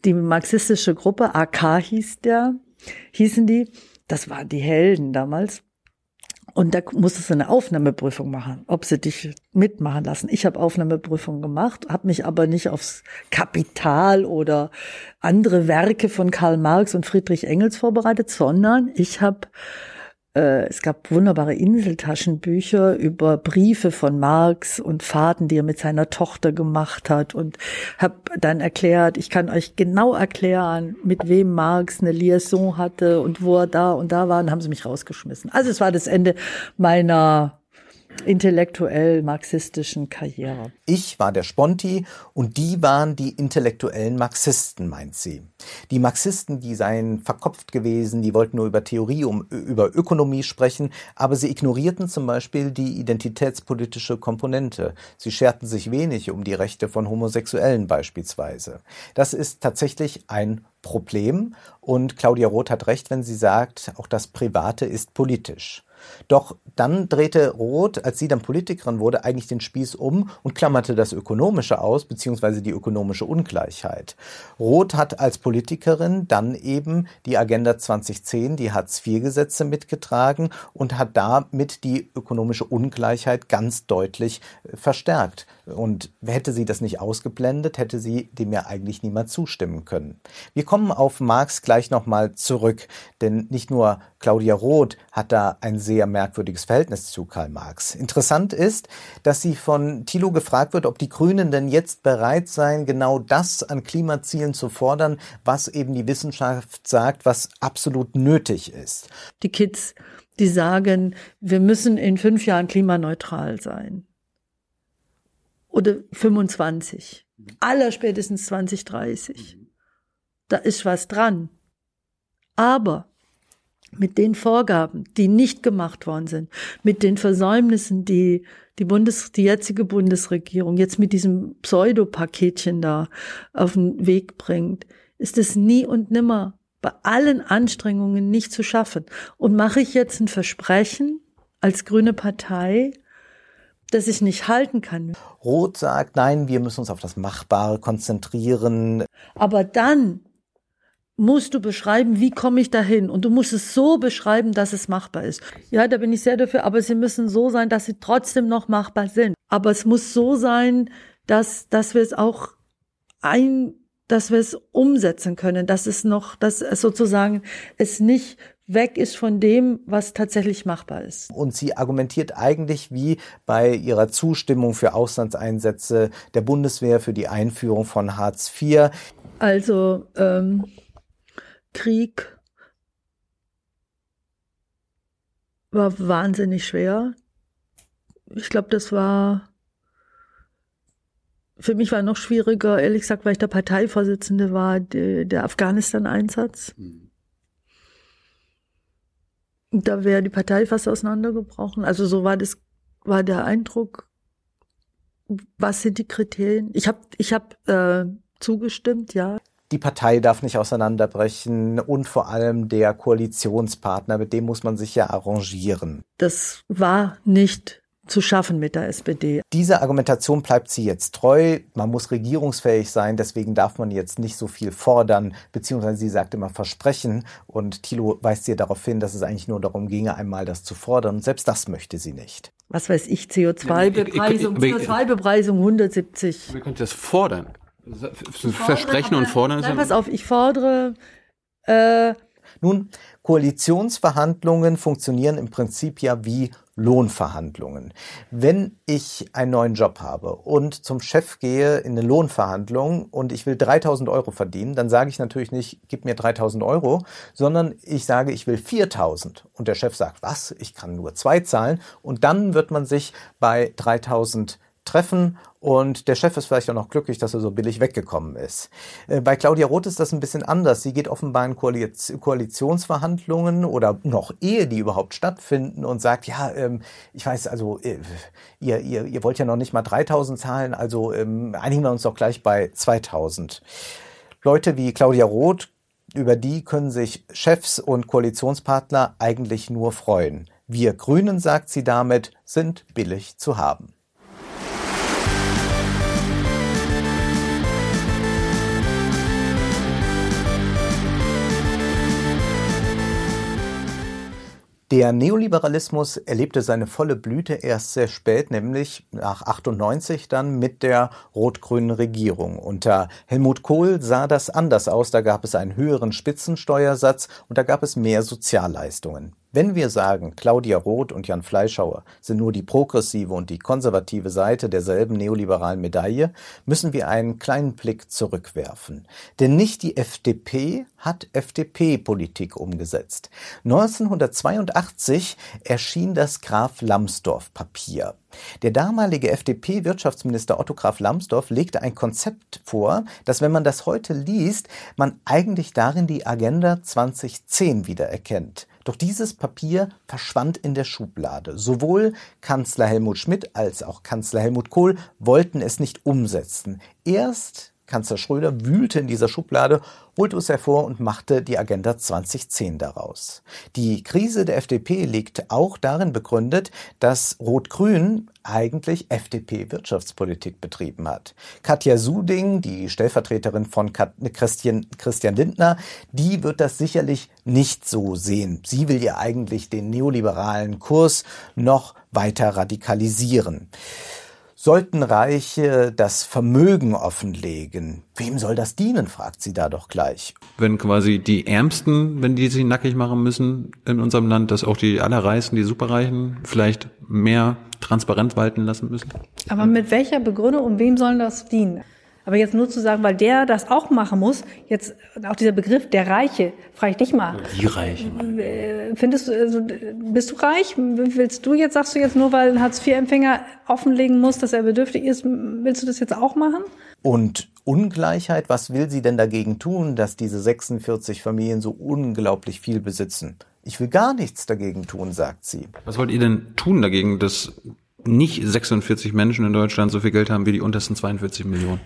die marxistische Gruppe, AK hießen die. Das waren die Helden damals. Und da musstest du eine Aufnahmeprüfung machen, ob sie dich mitmachen lassen. Ich habe Aufnahmeprüfung gemacht, habe mich aber nicht aufs Kapital oder andere Werke von Karl Marx und Friedrich Engels vorbereitet, sondern es gab wunderbare Inseltaschenbücher über Briefe von Marx und Fahrten, die er mit seiner Tochter gemacht hat, und habe dann erklärt, ich kann euch genau erklären, mit wem Marx eine Liaison hatte und wo er da und da war, und haben sie mich rausgeschmissen. Also es war das Ende meiner intellektuell-marxistischen Karriere. Ich war der Sponti und die waren die intellektuellen Marxisten, meint sie. Die Marxisten, die seien verkopft gewesen, die wollten nur über Theorie, über Ökonomie sprechen, aber sie ignorierten zum Beispiel die identitätspolitische Komponente. Sie scherten sich wenig um die Rechte von Homosexuellen beispielsweise. Das ist tatsächlich ein Problem und Claudia Roth hat recht, wenn sie sagt, auch das Private ist politisch. Doch dann drehte Roth, als sie dann Politikerin wurde, eigentlich den Spieß um und klammerte das Ökonomische aus, beziehungsweise die ökonomische Ungleichheit. Roth hat als Politikerin dann eben die Agenda 2010, die Hartz-IV-Gesetze mitgetragen und hat damit die ökonomische Ungleichheit ganz deutlich verstärkt. Und hätte sie das nicht ausgeblendet, hätte sie dem ja eigentlich niemand zustimmen können. Wir kommen auf Marx gleich nochmal zurück, denn nicht nur Claudia Roth hat da ein sehr merkwürdiges Verhältnis zu Karl Marx. Interessant ist, dass sie von Thilo gefragt wird, ob die Grünen denn jetzt bereit seien, genau das an Klimazielen zu fordern, was eben die Wissenschaft sagt, was absolut nötig ist. Die Kids, die sagen, wir müssen in 5 Jahren klimaneutral sein. Oder 25, allerspätestens 2030. Da ist was dran. Aber mit den Vorgaben, die nicht gemacht worden sind, mit den Versäumnissen, die die jetzige Bundesregierung jetzt mit diesem Pseudopaketchen da auf den Weg bringt, ist es nie und nimmer bei allen Anstrengungen nicht zu schaffen. Und mache ich jetzt ein Versprechen als Grüne Partei, dass ich nicht halten kann. Roth sagt, nein, wir müssen uns auf das Machbare konzentrieren. Aber dann musst du beschreiben, wie komme ich dahin? Und du musst es so beschreiben, dass es machbar ist. Ja, da bin ich sehr dafür, aber sie müssen so sein, dass sie trotzdem noch machbar sind. Aber es muss so sein, dass wir es auch dass wir es umsetzen können, dass es sozusagen es nicht weg ist von dem, was tatsächlich machbar ist. Und sie argumentiert eigentlich wie bei ihrer Zustimmung für Auslandseinsätze der Bundeswehr für die Einführung von Hartz IV. Also Krieg war wahnsinnig schwer. Ich glaube, das war für mich war noch schwieriger, ehrlich gesagt, weil ich der Parteivorsitzende war, der Afghanistan-Einsatz. Da wäre die Partei fast auseinandergebrochen. Also so war der Eindruck. Was sind die Kriterien? Ich hab zugestimmt, ja. Die Partei darf nicht auseinanderbrechen und vor allem der Koalitionspartner, mit dem muss man sich ja arrangieren. Das war nicht zu schaffen mit der SPD. Diese Argumentation bleibt sie jetzt treu. Man muss regierungsfähig sein, deswegen darf man jetzt nicht so viel fordern, beziehungsweise sie sagt immer Versprechen und Thilo weist ihr darauf hin, dass es eigentlich nur darum ginge, einmal das zu fordern. Selbst das möchte sie nicht. Was weiß ich, CO2-Bepreisung 170. Wie könnt ihr das fordern? Versprechen und fordern? Nein, pass auf, ich fordere... Nun, Koalitionsverhandlungen funktionieren im Prinzip ja wie Lohnverhandlungen. Wenn ich einen neuen Job habe und zum Chef gehe in eine Lohnverhandlung und ich will 3.000 Euro verdienen, dann sage ich natürlich nicht, gib mir 3.000 Euro, sondern ich sage, ich will 4.000. Und der Chef sagt, was? Ich kann nur 2 zahlen. Und dann wird man sich bei 3.000 treffen und der Chef ist vielleicht auch noch glücklich, dass er so billig weggekommen ist. Bei Claudia Roth ist das ein bisschen anders. Sie geht offenbar in Koalitionsverhandlungen oder noch ehe die überhaupt stattfinden und sagt, ja, ich weiß, also ihr wollt ja noch nicht mal 3.000 zahlen, also einigen wir uns doch gleich bei 2.000. Leute wie Claudia Roth, über die können sich Chefs und Koalitionspartner eigentlich nur freuen. Wir Grünen, sagt sie damit, sind billig zu haben. Der Neoliberalismus erlebte seine volle Blüte erst sehr spät, nämlich nach 98 dann mit der rot-grünen Regierung. Unter Helmut Kohl sah das anders aus. Da gab es einen höheren Spitzensteuersatz und da gab es mehr Sozialleistungen. Wenn wir sagen, Claudia Roth und Jan Fleischhauer sind nur die progressive und die konservative Seite derselben neoliberalen Medaille, müssen wir einen kleinen Blick zurückwerfen. Denn nicht die FDP hat FDP-Politik umgesetzt. 1982 erschien das Graf Lambsdorff-Papier. Der damalige FDP-Wirtschaftsminister Otto Graf Lambsdorff legte ein Konzept vor, dass, wenn man das heute liest, man eigentlich darin die Agenda 2010 wiedererkennt. Doch dieses Papier verschwand in der Schublade. Sowohl Kanzler Helmut Schmidt als auch Kanzler Helmut Kohl wollten es nicht umsetzen. Erst Kanzler Schröder wühlte in dieser Schublade, holte es hervor und machte die Agenda 2010 daraus. Die Krise der FDP liegt auch darin begründet, dass Rot-Grün eigentlich FDP-Wirtschaftspolitik betrieben hat. Katja Suding, die Stellvertreterin von Christian Lindner, die wird das sicherlich nicht so sehen. Sie will ja eigentlich den neoliberalen Kurs noch weiter radikalisieren. Sollten Reiche das Vermögen offenlegen? Wem soll das dienen, fragt sie da doch gleich. Wenn quasi die Ärmsten, wenn die sich nackig machen müssen in unserem Land, dass auch die Allerreichsten, die Superreichen vielleicht mehr transparent walten lassen müssen? Aber mit welcher Begründung und wem soll das dienen? Aber jetzt nur zu sagen, weil der das auch machen muss, jetzt auch dieser Begriff der Reiche, frage ich dich mal. Die Reichen. Findest du, also, bist du reich? Willst du jetzt, sagst du jetzt nur, weil ein Hartz-IV-Empfänger offenlegen muss, dass er bedürftig ist, willst du das jetzt auch machen? Und Ungleichheit, was will sie denn dagegen tun, dass diese 46 Familien so unglaublich viel besitzen? Ich will gar nichts dagegen tun, sagt sie. Was wollt ihr denn tun dagegen, dass nicht 46 Menschen in Deutschland so viel Geld haben wie die untersten 42 Millionen?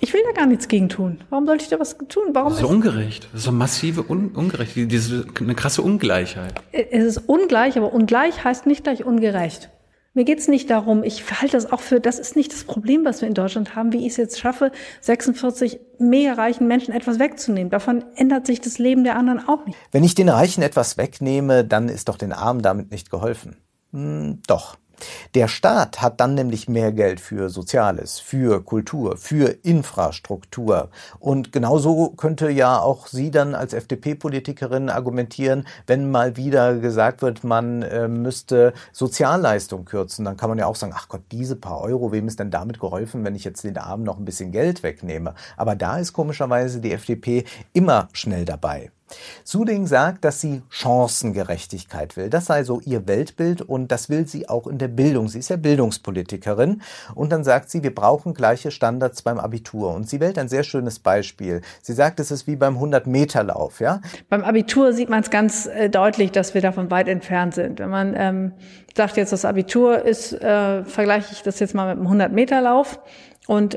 Ich will da gar nichts gegen tun. Warum sollte ich da was tun? Warum das ist so ungerecht. Das ist so massive Ungerechtigkeit. Eine krasse Ungleichheit. Es ist ungleich, aber ungleich heißt nicht gleich ungerecht. Mir geht's nicht darum, ich halte das auch für, das ist nicht das Problem, was wir in Deutschland haben, wie ich es jetzt schaffe, 46 mega reichen Menschen etwas wegzunehmen. Davon ändert sich das Leben der anderen auch nicht. Wenn ich den Reichen etwas wegnehme, dann ist doch den Armen damit nicht geholfen. Doch. Der Staat hat dann nämlich mehr Geld für Soziales, für Kultur, für Infrastruktur. Und genauso könnte ja auch sie dann als FDP-Politikerin argumentieren, wenn mal wieder gesagt wird, man müsste Sozialleistung kürzen. Dann kann man ja auch sagen, ach Gott, diese paar Euro, wem ist denn damit geholfen, wenn ich jetzt den Armen noch ein bisschen Geld wegnehme? Aber da ist komischerweise die FDP immer schnell dabei. Suding sagt, dass sie Chancengerechtigkeit will. Das sei so ihr Weltbild und das will sie auch in der Bildung. Sie ist ja Bildungspolitikerin und dann sagt sie, wir brauchen gleiche Standards beim Abitur. Und sie wählt ein sehr schönes Beispiel. Sie sagt, es ist wie beim 100-Meter-Lauf. Ja? Beim Abitur sieht man es ganz deutlich, dass wir davon weit entfernt sind. Wenn man sagt, jetzt das Abitur ist, vergleiche ich das jetzt mal mit einem 100-Meter-Lauf. Und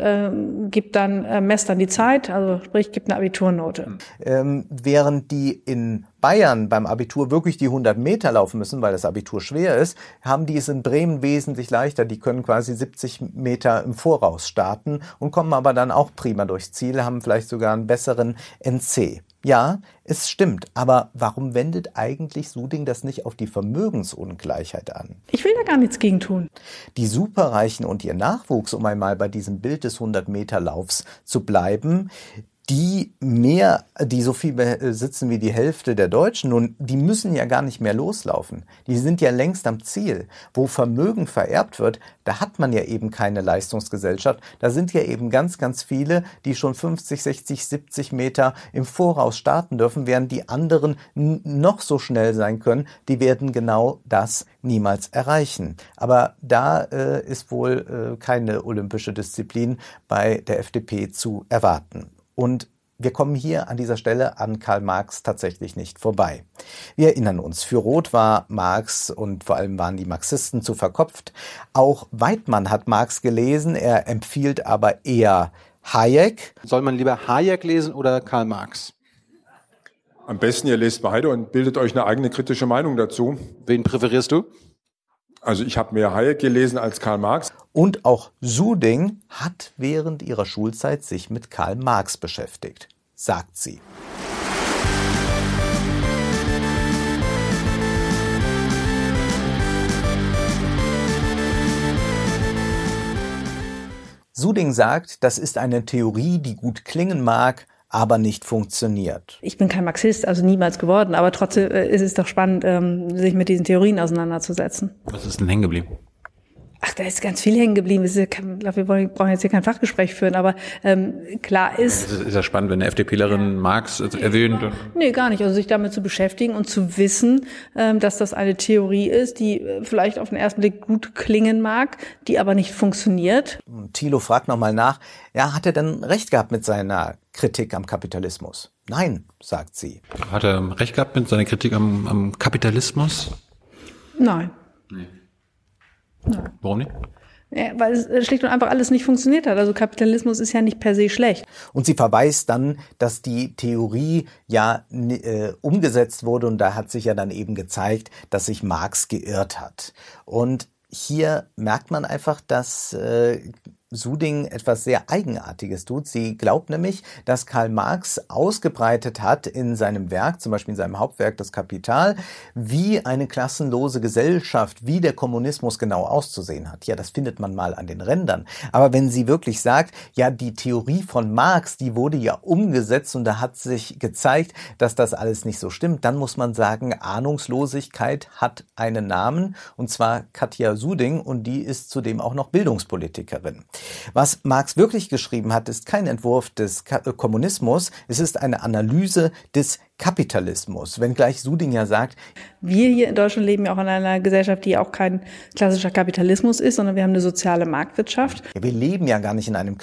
gibt dann, messt dann die Zeit, also sprich, gibt eine Abiturnote. Während die in Bayern beim Abitur wirklich die 100 Meter laufen müssen, weil das Abitur schwer ist, haben die es in Bremen wesentlich leichter. Die können quasi 70 Meter im Voraus starten und kommen aber dann auch prima durchs Ziel, haben vielleicht sogar einen besseren NC. Ja, es stimmt, aber warum wendet eigentlich Suding das nicht auf die Vermögensungleichheit an? Ich will da gar nichts gegen tun. Die Superreichen und ihr Nachwuchs, um einmal bei diesem Bild des 100-Meter-Laufs zu bleiben, die so viel besitzen wie die Hälfte der Deutschen, nun, die müssen ja gar nicht mehr loslaufen. Die sind ja längst am Ziel. Wo Vermögen vererbt wird, da hat man ja eben keine Leistungsgesellschaft. Da sind ja eben ganz, ganz viele, die schon 50, 60, 70 Meter im Voraus starten dürfen, während die anderen noch so schnell sein können. Die werden genau das niemals erreichen. Aber da ist wohl keine olympische Disziplin bei der FDP zu erwarten. Und wir kommen hier an dieser Stelle an Karl Marx tatsächlich nicht vorbei. Wir erinnern uns, für Roth war Marx und vor allem waren die Marxisten zu verkopft. Auch Weidmann hat Marx gelesen, er empfiehlt aber eher Hayek. Soll man lieber Hayek lesen oder Karl Marx? Am besten ihr lest beide und bildet euch eine eigene kritische Meinung dazu. Wen präferierst du? Also ich habe mehr Hayek gelesen als Karl Marx. Und auch Suding hat während ihrer Schulzeit sich mit Karl Marx beschäftigt, sagt sie. Suding sagt, das ist eine Theorie, die gut klingen mag, aber nicht funktioniert. Ich bin kein Marxist, also niemals geworden, aber trotzdem ist es doch spannend, sich mit diesen Theorien auseinanderzusetzen. Was ist denn hängen geblieben? Ach, da ist ganz viel hängen geblieben. Ich glaube, wir brauchen jetzt hier kein Fachgespräch führen, aber klar ist... Es ist ja spannend, wenn eine FDPlerin Marx erwähnt. Nee, gar nicht. Also sich damit zu beschäftigen und zu wissen, dass das eine Theorie ist, die vielleicht auf den ersten Blick gut klingen mag, die aber nicht funktioniert. Thilo fragt nochmal nach, ja, hat er denn recht gehabt mit seiner Kritik am Kapitalismus? Nein, sagt sie. Hat er recht gehabt mit seiner Kritik am Kapitalismus? Nein. Nee. Nein. Warum nicht? Ja, weil es schlicht und einfach alles nicht funktioniert hat. Also Kapitalismus ist ja nicht per se schlecht. Und sie verweist dann, dass die Theorie ja umgesetzt wurde und da hat sich ja dann eben gezeigt, dass sich Marx geirrt hat. Und hier merkt man einfach, dass Suding etwas sehr Eigenartiges tut. Sie glaubt nämlich, dass Karl Marx ausgebreitet hat in seinem Werk, zum Beispiel in seinem Hauptwerk Das Kapital, wie eine klassenlose Gesellschaft, wie der Kommunismus genau auszusehen hat. Ja, das findet man mal an den Rändern. Aber wenn sie wirklich sagt, ja, die Theorie von Marx, die wurde ja umgesetzt und da hat sich gezeigt, dass das alles nicht so stimmt, dann muss man sagen, Ahnungslosigkeit hat einen Namen, und zwar Katja Suding, und die ist zudem auch noch Bildungspolitikerin. Was Marx wirklich geschrieben hat, ist kein Entwurf des Kommunismus, es ist eine Analyse des Kapitalismus, wenngleich Suding ja sagt, wir hier in Deutschland leben ja auch in einer Gesellschaft, die auch kein klassischer Kapitalismus ist, sondern wir haben eine soziale Marktwirtschaft. Ja, wir leben ja gar nicht in einem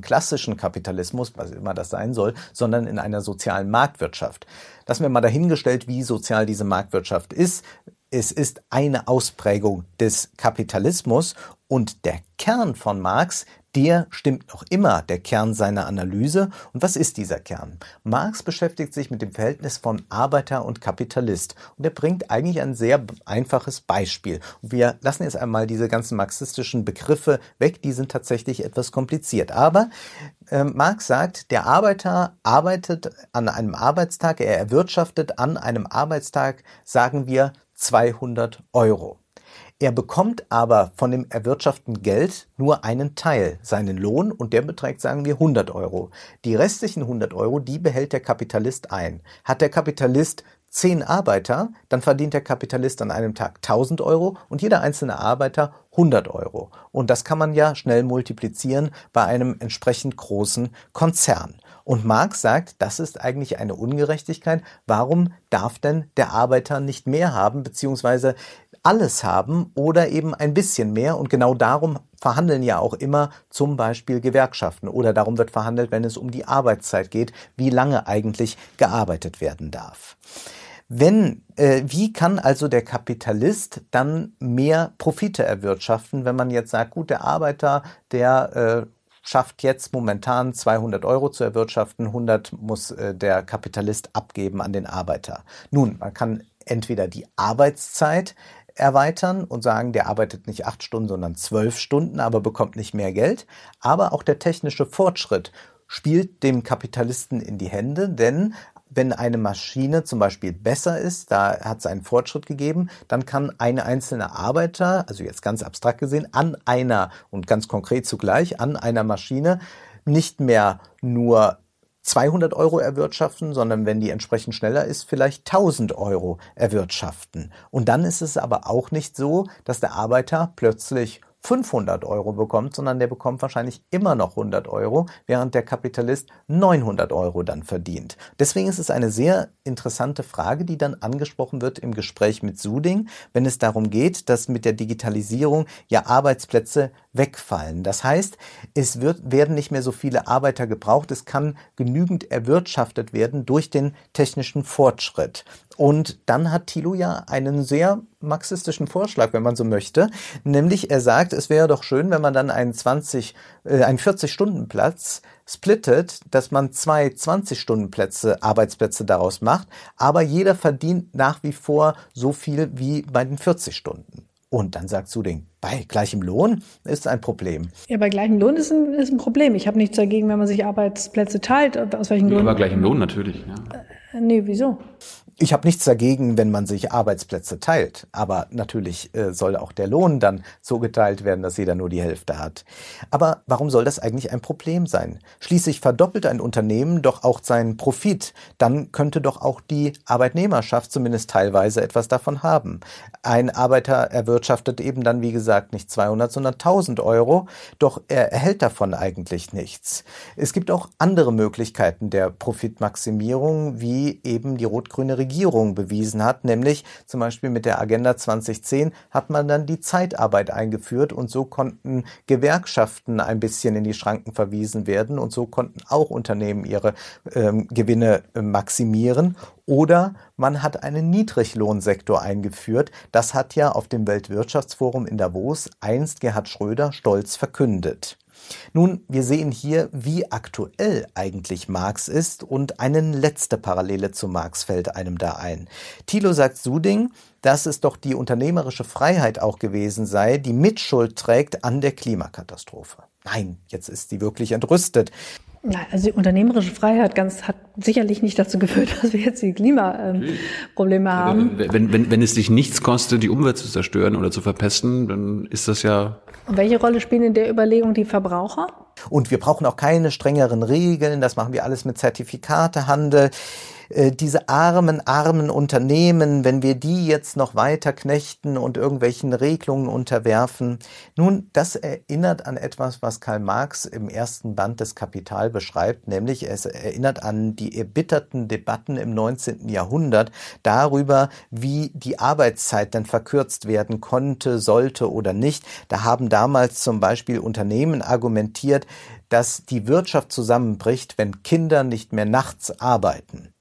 klassischen Kapitalismus, was immer das sein soll, sondern in einer sozialen Marktwirtschaft. Lassen wir mal dahingestellt, wie sozial diese Marktwirtschaft ist. Es ist eine Ausprägung des Kapitalismus und der Kern von Marx, der stimmt noch immer, der Kern seiner Analyse. Und was ist dieser Kern? Marx beschäftigt sich mit dem Verhältnis von Arbeiter und Kapitalist und er bringt eigentlich ein sehr einfaches Beispiel. Und wir lassen jetzt einmal diese ganzen marxistischen Begriffe weg, die sind tatsächlich etwas kompliziert. Aber Marx sagt, der Arbeiter arbeitet an einem Arbeitstag, er erwirtschaftet an einem Arbeitstag, sagen wir, 200 Euro. Er bekommt aber von dem erwirtschafteten Geld nur einen Teil, seinen Lohn, und der beträgt, sagen wir, 100 Euro. Die restlichen 100 Euro, die behält der Kapitalist ein. Hat der Kapitalist 10 Arbeiter, dann verdient der Kapitalist an einem Tag 1000 Euro und jeder einzelne Arbeiter 100 Euro. Und das kann man ja schnell multiplizieren bei einem entsprechend großen Konzern. Und Marx sagt, das ist eigentlich eine Ungerechtigkeit. Warum darf denn der Arbeiter nicht mehr haben, beziehungsweise alles haben oder eben ein bisschen mehr? Und genau darum verhandeln ja auch immer zum Beispiel Gewerkschaften oder darum wird verhandelt, wenn es um die Arbeitszeit geht, wie lange eigentlich gearbeitet werden darf. Wie kann also der Kapitalist dann mehr Profite erwirtschaften, wenn man jetzt sagt, gut, der Arbeiter, der schafft jetzt momentan 200 Euro zu erwirtschaften, 100 muss der Kapitalist abgeben an den Arbeiter. Nun, man kann entweder die Arbeitszeit erweitern und sagen, der arbeitet nicht 8 Stunden, sondern 12 Stunden, aber bekommt nicht mehr Geld. Aber auch der technische Fortschritt spielt dem Kapitalisten in die Hände, denn wenn eine Maschine zum Beispiel besser ist, da hat es einen Fortschritt gegeben, dann kann ein einzelner Arbeiter, also jetzt ganz abstrakt gesehen, an einer Maschine nicht mehr nur 200 Euro erwirtschaften, sondern wenn die entsprechend schneller ist, vielleicht 1000 Euro erwirtschaften. Und dann ist es aber auch nicht so, dass der Arbeiter plötzlich 500 Euro bekommt, sondern der bekommt wahrscheinlich immer noch 100 Euro, während der Kapitalist 900 Euro dann verdient. Deswegen ist es eine sehr interessante Frage, die dann angesprochen wird im Gespräch mit Suding, wenn es darum geht, dass mit der Digitalisierung ja Arbeitsplätze wegfallen. Das heißt, es werden nicht mehr so viele Arbeiter gebraucht, es kann genügend erwirtschaftet werden durch den technischen Fortschritt. Und dann hat Thilo ja einen sehr marxistischen Vorschlag, wenn man so möchte, nämlich er sagt, es wäre doch schön, wenn man dann einen 40-Stunden-Platz splittet, dass man 2 20-Stunden-Plätze, Arbeitsplätze daraus macht, aber jeder verdient nach wie vor so viel wie bei den 40 Stunden. Und dann sagt Suding, bei gleichem Lohn ist ein Problem. Ja, bei gleichem Lohn ist ein Problem. Ich habe nichts dagegen, wenn man sich Arbeitsplätze teilt, aus welchen Gründen. Ja, bei gleichem Lohn natürlich. Ja. Nee, wieso? Ich habe nichts dagegen, wenn man sich Arbeitsplätze teilt. Aber natürlich soll auch der Lohn dann so geteilt werden, dass jeder nur die Hälfte hat. Aber warum soll das eigentlich ein Problem sein? Schließlich verdoppelt ein Unternehmen doch auch seinen Profit. Dann könnte doch auch die Arbeitnehmerschaft zumindest teilweise etwas davon haben. Ein Arbeiter erwirtschaftet eben dann, wie gesagt, nicht 200, sondern 1000 Euro. Doch er erhält davon eigentlich nichts. Es gibt auch andere Möglichkeiten der Profitmaximierung, wie eben die rot-grüne Regierung Regierung bewiesen hat, nämlich zum Beispiel mit der Agenda 2010 hat man dann die Zeitarbeit eingeführt und so konnten Gewerkschaften ein bisschen in die Schranken verwiesen werden und so konnten auch Unternehmen ihre Gewinne maximieren. Oder man hat einen Niedriglohnsektor eingeführt. Das hat ja auf dem Weltwirtschaftsforum in Davos einst Gerhard Schröder stolz verkündet. Nun, wir sehen hier, wie aktuell eigentlich Marx ist und eine letzte Parallele zu Marx fällt einem da ein. Thilo sagt Suding, dass es doch die unternehmerische Freiheit auch gewesen sei, die Mitschuld trägt an der Klimakatastrophe. Nein, jetzt ist sie wirklich entrüstet. Ja, also die unternehmerische Freiheit hat sicherlich nicht dazu geführt, dass wir jetzt die Klimaprobleme haben. Wenn es dich nichts kostet, die Umwelt zu zerstören oder zu verpesten, dann ist das ja... Und welche Rolle spielen in der Überlegung die Verbraucher? Und wir brauchen auch keine strengeren Regeln, das machen wir alles mit Zertifikatehandel. Diese armen Unternehmen, wenn wir die jetzt noch weiter knechten und irgendwelchen Regelungen unterwerfen. Nun, das erinnert an etwas, was Karl Marx im ersten Band des Kapital beschreibt, nämlich es erinnert an die erbitterten Debatten im 19. Jahrhundert darüber, wie die Arbeitszeit denn verkürzt werden konnte, sollte oder nicht. Da haben damals zum Beispiel Unternehmen argumentiert, dass die Wirtschaft zusammenbricht, wenn Kinder nicht mehr nachts arbeiten.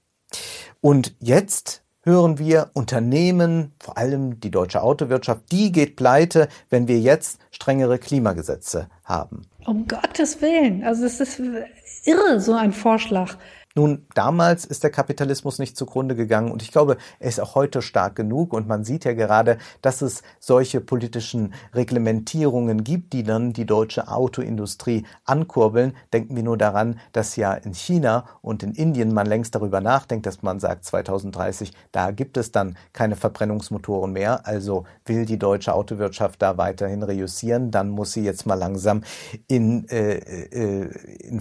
Und jetzt hören wir Unternehmen, vor allem die deutsche Autowirtschaft, die geht pleite, wenn wir jetzt strengere Klimagesetze haben. Um Gottes Willen, also es ist irre, so ein Vorschlag. Nun, damals ist der Kapitalismus nicht zugrunde gegangen und ich glaube, er ist auch heute stark genug und man sieht ja gerade, dass es solche politischen Reglementierungen gibt, die dann die deutsche Autoindustrie ankurbeln. Denken wir nur daran, dass ja in China und in Indien man längst darüber nachdenkt, dass man sagt, 2030, da gibt es dann keine Verbrennungsmotoren mehr. Also will die deutsche Autowirtschaft da weiterhin reüssieren, dann muss sie jetzt mal langsam in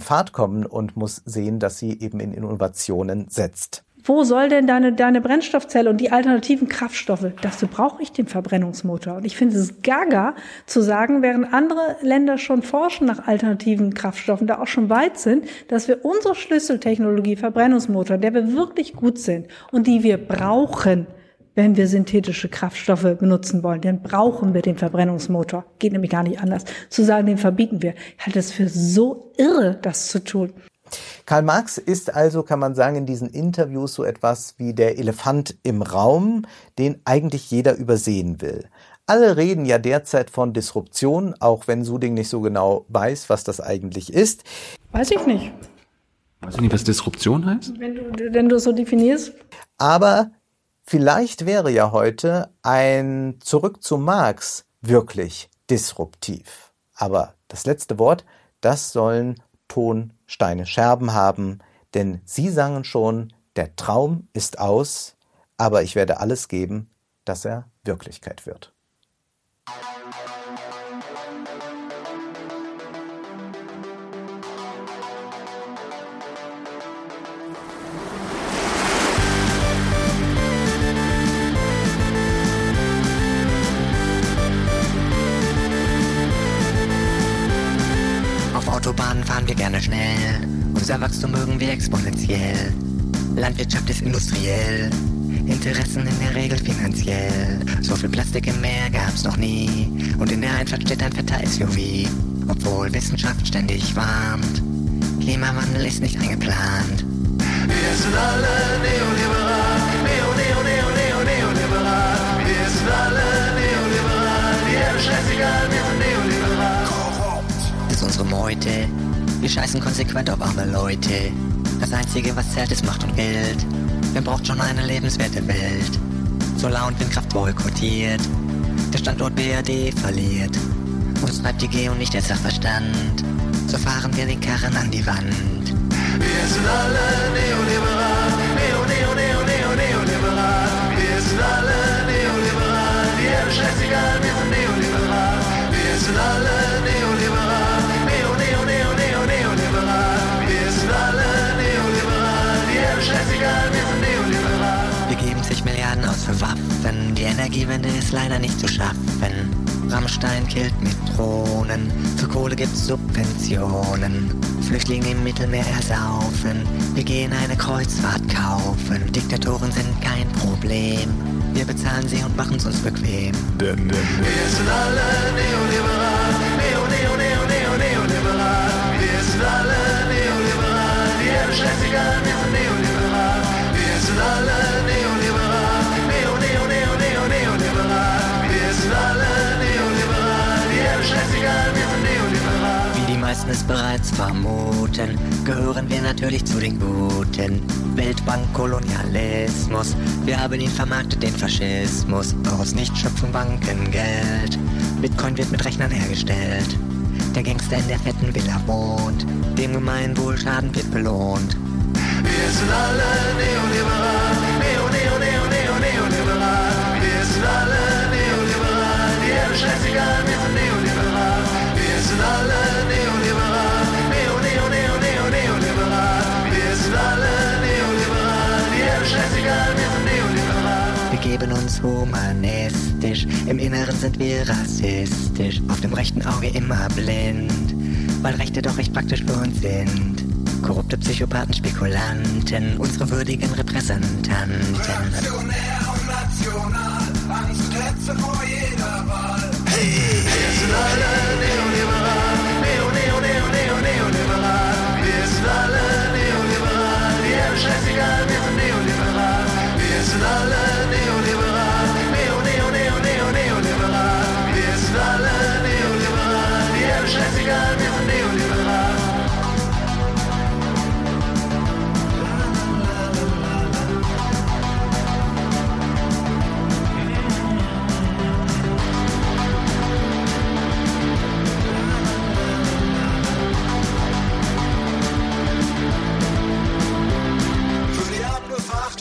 Fahrt kommen und muss sehen, dass sie eben in Innovationen setzt. Wo soll denn deine Brennstoffzelle und die alternativen Kraftstoffe, dazu brauche ich den Verbrennungsmotor. Und ich finde es gaga zu sagen, während andere Länder schon forschen nach alternativen Kraftstoffen, da auch schon weit sind, dass wir unsere Schlüsseltechnologie Verbrennungsmotor, der wir wirklich gut sind und die wir brauchen, wenn wir synthetische Kraftstoffe benutzen wollen, dann brauchen wir den Verbrennungsmotor. Geht nämlich gar nicht anders. Zu sagen, den verbieten wir. Ich halte es für so irre, das zu tun. Karl Marx ist also, kann man sagen, in diesen Interviews so etwas wie der Elefant im Raum, den eigentlich jeder übersehen will. Alle reden ja derzeit von Disruption, auch wenn Suding nicht so genau weiß, was das eigentlich ist. Weiß ich nicht. Weißt du nicht, was Disruption heißt? Wenn du es so definierst. Aber vielleicht wäre ja heute ein Zurück zu Marx wirklich disruptiv. Aber das letzte Wort, das sollen Ton Steine Scherben haben, denn sie sangen schon, der Traum ist aus, aber ich werde alles geben, dass er Wirklichkeit wird. Autobahnen fahren wir gerne schnell, unser Wachstum mögen wir exponentiell. Landwirtschaft ist industriell, Interessen in der Regel finanziell. So viel Plastik im Meer gab's noch nie und in der Einfahrt steht ein fetter SUV. Obwohl Wissenschaft ständig warnt, Klimawandel ist nicht eingeplant. Wir sind alle neoliberal, neoliberal. Wir sind alle neoliberal, die Erde scheißegal, wir sind neoliberal. Unsere Meute, wir scheißen konsequent auf arme Leute. Das einzige, was zählt, ist Macht und Geld. Wer braucht schon eine lebenswerte Welt? Solar- und Windkraft boykottiert, der Standort BRD verliert. Uns treibt die Geo nicht der Sachverstand, so fahren wir den Karren an die Wand. Wir sind alle neoliberal, neoliberal. Wir sind alle neoliberal, die Erde scheißegal, wir sind neoliberal. Wir sind alle neoliberal. Wir geben sich Milliarden aus für Waffen, die Energiewende ist leider nicht zu schaffen. Rammstein killt mit Drohnen, für Kohle gibt's Subventionen. Flüchtlinge im Mittelmeer ersaufen. Wir gehen eine Kreuzfahrt kaufen. Diktatoren sind kein Problem. Wir bezahlen sie und machen's uns bequem. Wir sind alle neoliberal. Neo, neo, neo, neo, neoliberal. Wir sind alle neoliberal. Die Erde schlägt sich an, wir sind neoliberal. Wir sind alle neoliberal. Neo, neo, neo, neo, neoliberal. Wir sind alle neoliberal. Die Erde schlägt sich an, wir sind neoliberal. Wie die meisten es bereits vermuten, gehören wir natürlich zu den Guten. Weltbank, Kolonialismus, wir haben ihn vermarktet, den Faschismus. Aus Nichtschöpfung Banken Geld, Bitcoin wird mit Rechnern hergestellt. Der Gangster in der fetten Villa wohnt, dem Gemeinwohl Schaden wird belohnt. Wir sind alle neoliberal, neo, neo, neo, neo, neoliberal. Wir sind alle neoliberal, die Erde schlägt sich an, wir sind neoliberal. Wir sind alle neoliberal, neo, neo, neo, neo, neoliberal. Wir sind alle neoliberal, die Erde schlägt sich an, wir sind neoliberal. Wir geben uns humanistisch, im Inneren sind wir rassistisch, auf dem rechten Auge immer blind, weil Rechte doch recht praktisch für uns sind. Korrupte Psychopathen, Spekulanten, unsere würdigen Repräsentanten. Reaktionär und national, Angst, Hetze vor jeder Wahl. Hey, wir sind alle neoliberal, neo, neo, neo, neo, neoliberal. Wir sind alle neoliberal, die Erde schlägt sich an, wir sind neoliberal. Wir sind alle neoliberal, neo, neo, neo, neo, neoliberal. Wir sind alle neoliberal, die Erde schlägt sich an, wir sind neoliberal.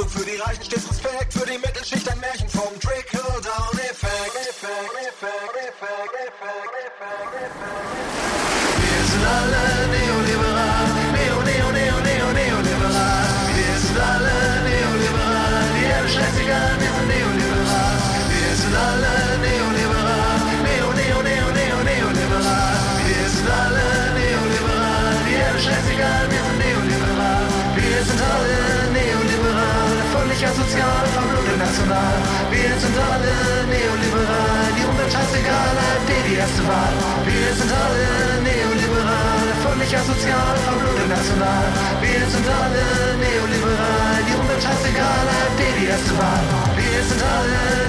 Für die Reichen steht Respekt, für die Mittelschicht ein Märchen vom Trickle-Down-Effekt. Wir sind alle neoliberal, neo, neo, neo, neo, neoliberal. Wir sind alle neoliberal, die Erde schlägt sich an, wir sind neoliberal. Wir sind alle neoliberal, neo, neo, neo, neo, neoliberal. Wir sind alle neoliberal, die Erde schlägt sich an, wir sind neoliberal. Wir sind alle neoliberal. Völlig asozial, verblutet national. Wir sind alle neoliberal. Die Umwelt scheißegal, AfD die erste Wahl. Wir sind alle neoliberal. Völlig asozial, verblutet national. Wir sind alle neoliberal. Die Umwelt scheißegal, AfD die erste Wahl. Wir sind alle